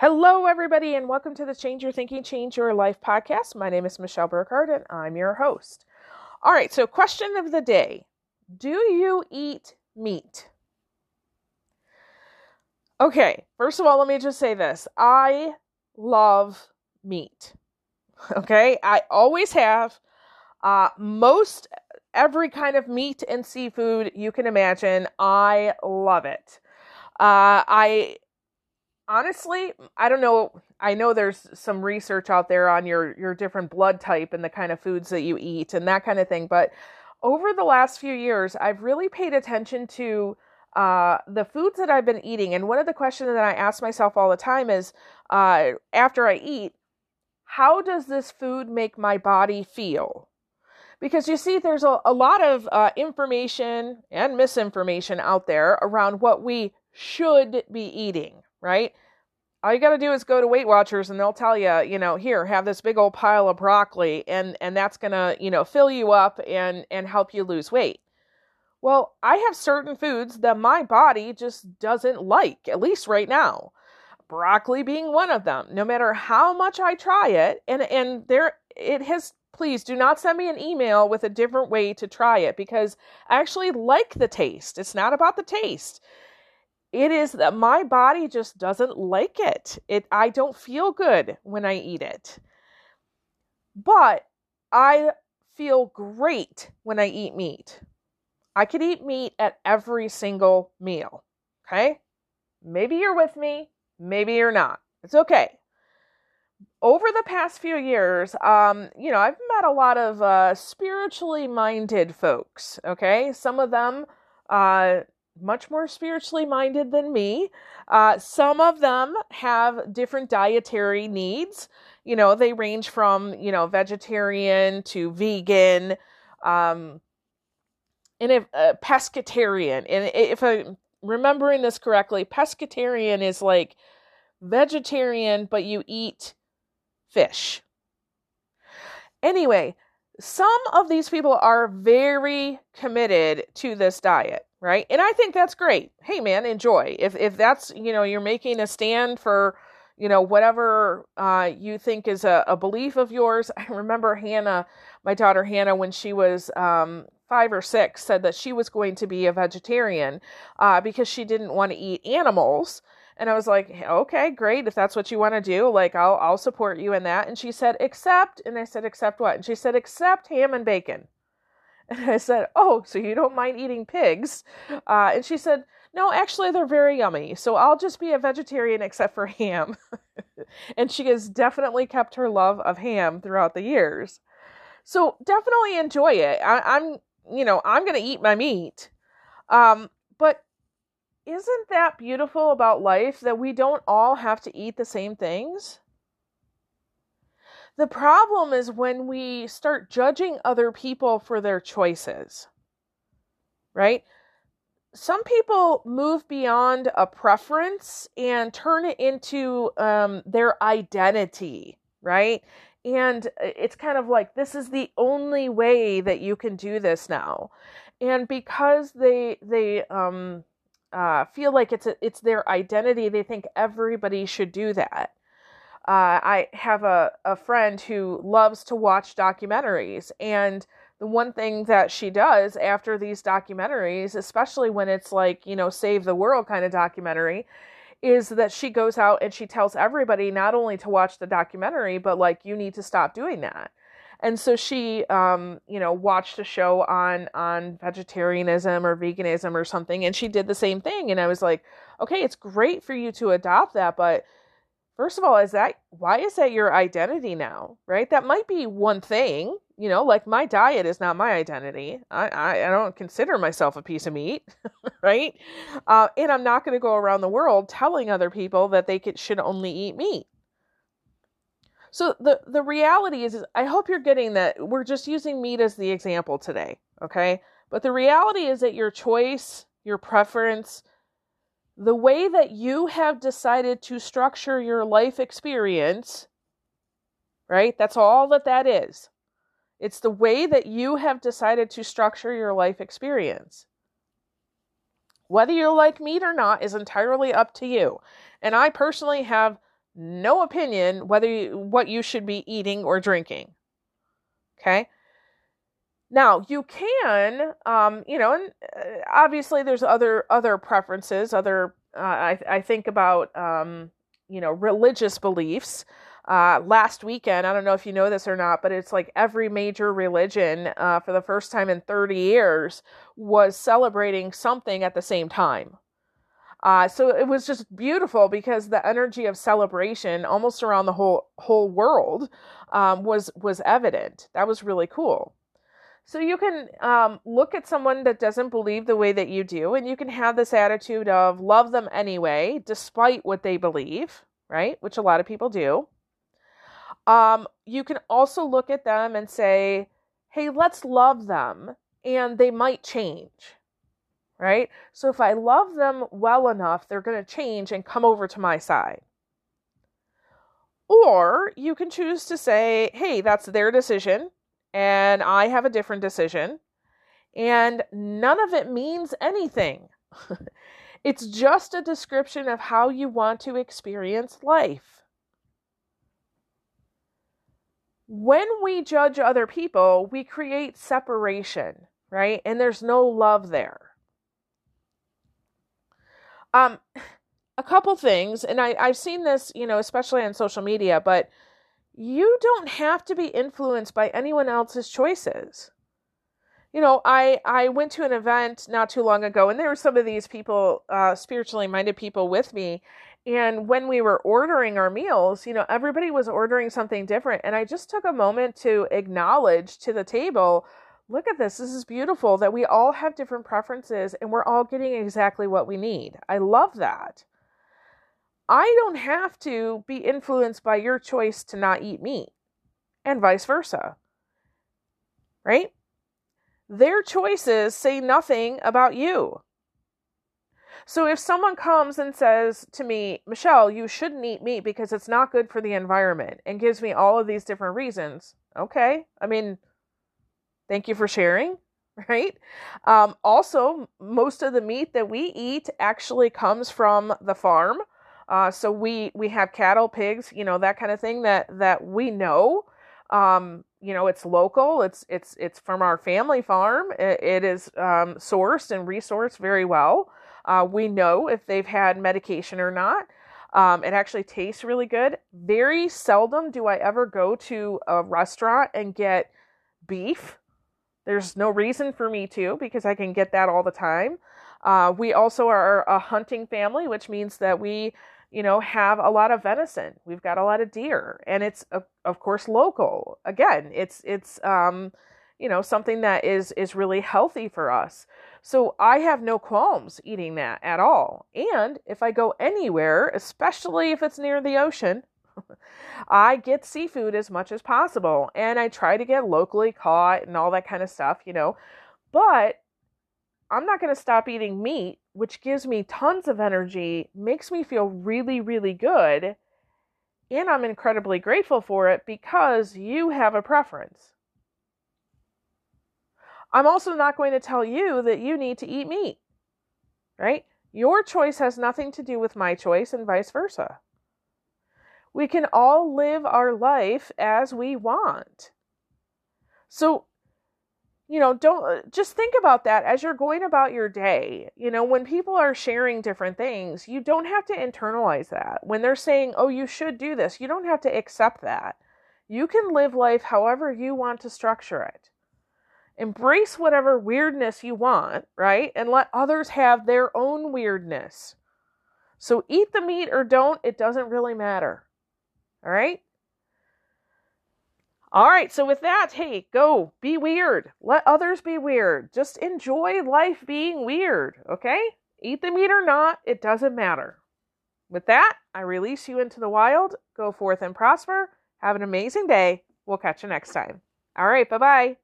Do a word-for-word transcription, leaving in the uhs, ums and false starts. Hello, everybody, and welcome to the Change Your Thinking, Change Your Life podcast. My name is Michelle Burkhardt, and I'm your host. All right, so question of the day. Do you eat meat? Okay, first of all, let me just say this. I love meat, okay? I always have. Uh, most every kind of meat and seafood you can imagine, I love it. Uh, I... Honestly, I don't know. I know there's some research out there on your, your different blood type and the kind of foods that you eat and that kind of thing. But over the last few years, I've really paid attention to uh, the foods that I've been eating. And one of the questions that I ask myself all the time is, uh, after I eat, how does this food make my body feel? Because you see, there's a, a lot of uh, information and misinformation out there around what we should be eating, right? All you got to do is go to Weight Watchers and they'll tell you, you know, here, have this big old pile of broccoli and, and that's going to, you know, fill you up and, and help you lose weight. Well, I have certain foods that my body just doesn't like, at least right now, broccoli being one of them, no matter how much I try it. And, and there it has, please do not send me an email with a different way to try it because I actually like the taste. It's not about the taste. It is that my body just doesn't like it. It I don't feel good when I eat it. But I feel great when I eat meat. I could eat meat at every single meal. Okay? Maybe you're with me. Maybe you're not. It's okay. Over the past few years, um, you know, I've met a lot of uh, spiritually minded folks. Okay? Some of them... Uh, much more spiritually minded than me. Uh, some of them have different dietary needs. You know, they range from, you know, vegetarian to vegan, um, and if, uh, pescatarian. And if I'm remembering this correctly, pescatarian is like vegetarian, but you eat fish. Anyway, some of these people are very committed to this diet. Right. And I think that's great. Hey, man, enjoy. If if that's, you know, you're making a stand for, you know, whatever uh, you think is a, a belief of yours. I remember Hannah, my daughter Hannah, when she was um, five or six, said that she was going to be a vegetarian uh, because she didn't want to eat animals. And I was like, okay, great. If that's what you want to do, like, I'll I'll support you in that. And she said, except, and I said, except what? And she said, except ham and bacon. And I said, oh, so you don't mind eating pigs? Uh, and she said, no, actually, they're very yummy. So I'll just be a vegetarian except for ham. And she has definitely kept her love of ham throughout the years. So definitely enjoy it. I, I'm, you know, I'm going to eat my meat. Um, but isn't that beautiful about life that we don't all have to eat the same things? The problem is when we start judging other people for their choices, right? Some people move beyond a preference and turn it into um, their identity, right? And it's kind of like, this is the only way that you can do this now. And because they they um, uh, feel like it's a, it's their identity, they think everybody should do that. Uh, I have a, a friend who loves to watch documentaries, and the one thing that she does after these documentaries, especially when it's like, you know, save the world kind of documentary, is that she goes out and she tells everybody not only to watch the documentary, but like, you need to stop doing that. And so she, um, you know, watched a show on, on vegetarianism or veganism or something, and she did the same thing. And I was like, okay, it's great for you to adopt that, but first of all, is that, why is that your identity now, right? That might be one thing, you know, like my diet is not my identity. I I, I don't consider myself a piece of meat, right? Uh, and I'm not going to go around the world telling other people that they could, should only eat meat. So the, the reality is, is, I hope you're getting that we're just using meat as the example today, okay? But the reality is that your choice, your preference, the way that you have decided to structure your life experience, right? That's all that that is. It's the way that you have decided to structure your life experience. Whether you like meat or not is entirely up to you. And I personally have no opinion whether you, what you should be eating or drinking. Okay. Now you can, um, you know, and obviously there's other other preferences. Other, uh, I, I think about, um, you know, religious beliefs. Uh, last weekend, I don't know if you know this or not, but it's like every major religion, uh, for the first time in thirty years, was celebrating something at the same time. Uh, so it was just beautiful because the energy of celebration almost around the whole whole world um, was was evident. That was really cool. So you can um, look at someone that doesn't believe the way that you do, and you can have this attitude of love them anyway, despite what they believe, right? Which a lot of people do. Um, you can also look at them and say, hey, let's love them, and they might change, right? So if I love them well enough, they're going to change and come over to my side. Or you can choose to say, hey, that's their decision, and I have a different decision, and none of it means anything. It's just a description of how you want to experience life. When we judge other people, we create separation, right? And there's no love there. Um, a couple things, and I, I've seen this, you know, especially on social media, but you don't have to be influenced by anyone else's choices. You know, I, I went to an event not too long ago, and there were some of these people, uh, spiritually minded people with me. And when we were ordering our meals, you know, everybody was ordering something different. And I just took a moment to acknowledge to the table, look at this. This is beautiful that we all have different preferences and we're all getting exactly what we need. I love that. I don't have to be influenced by your choice to not eat meat and vice versa, right? Their choices say nothing about you. So if someone comes and says to me, Michelle, you shouldn't eat meat because it's not good for the environment, and gives me all of these different reasons, okay, I mean, thank you for sharing, right? Um, also, most of the meat that we eat actually comes from the farm. Uh, so we, we have cattle, pigs, you know, that kind of thing that, that we know. Um, you know, it's local, it's, it's, it's from our family farm. It, it is um, sourced and resourced very well. Uh, we know if they've had medication or not. Um, it actually tastes really good. Very seldom do I ever go to a restaurant and get beef. There's no reason for me to, because I can get that all the time. Uh, we also are a hunting family, which means that we, you know, have a lot of venison. We've got a lot of deer, and it's of, of course local. Again, it's, it's, um, you know, something that is, is really healthy for us. So I have no qualms eating that at all. And if I go anywhere, especially if it's near the ocean, I get seafood as much as possible. And I try to get locally caught and all that kind of stuff, you know, but I'm not going to stop eating meat, which gives me tons of energy, makes me feel really, really good. And I'm incredibly grateful for it because you have a preference. I'm also not going to tell you that you need to eat meat, right? Your choice has nothing to do with my choice and vice versa. We can all live our life as we want. So, you know, don't just think about that as you're going about your day. You know, when people are sharing different things, you don't have to internalize that. When they're saying, oh, you should do this, you don't have to accept that. You can live life however you want to structure it. Embrace whatever weirdness you want, right? And let others have their own weirdness. So eat the meat or don't, it doesn't really matter. All right? All right, so with that, hey, go be weird. Let others be weird. Just enjoy life being weird, okay? Eat the meat or not, it doesn't matter. With that, I release you into the wild. Go forth and prosper. Have an amazing day. We'll catch you next time. All right, bye-bye.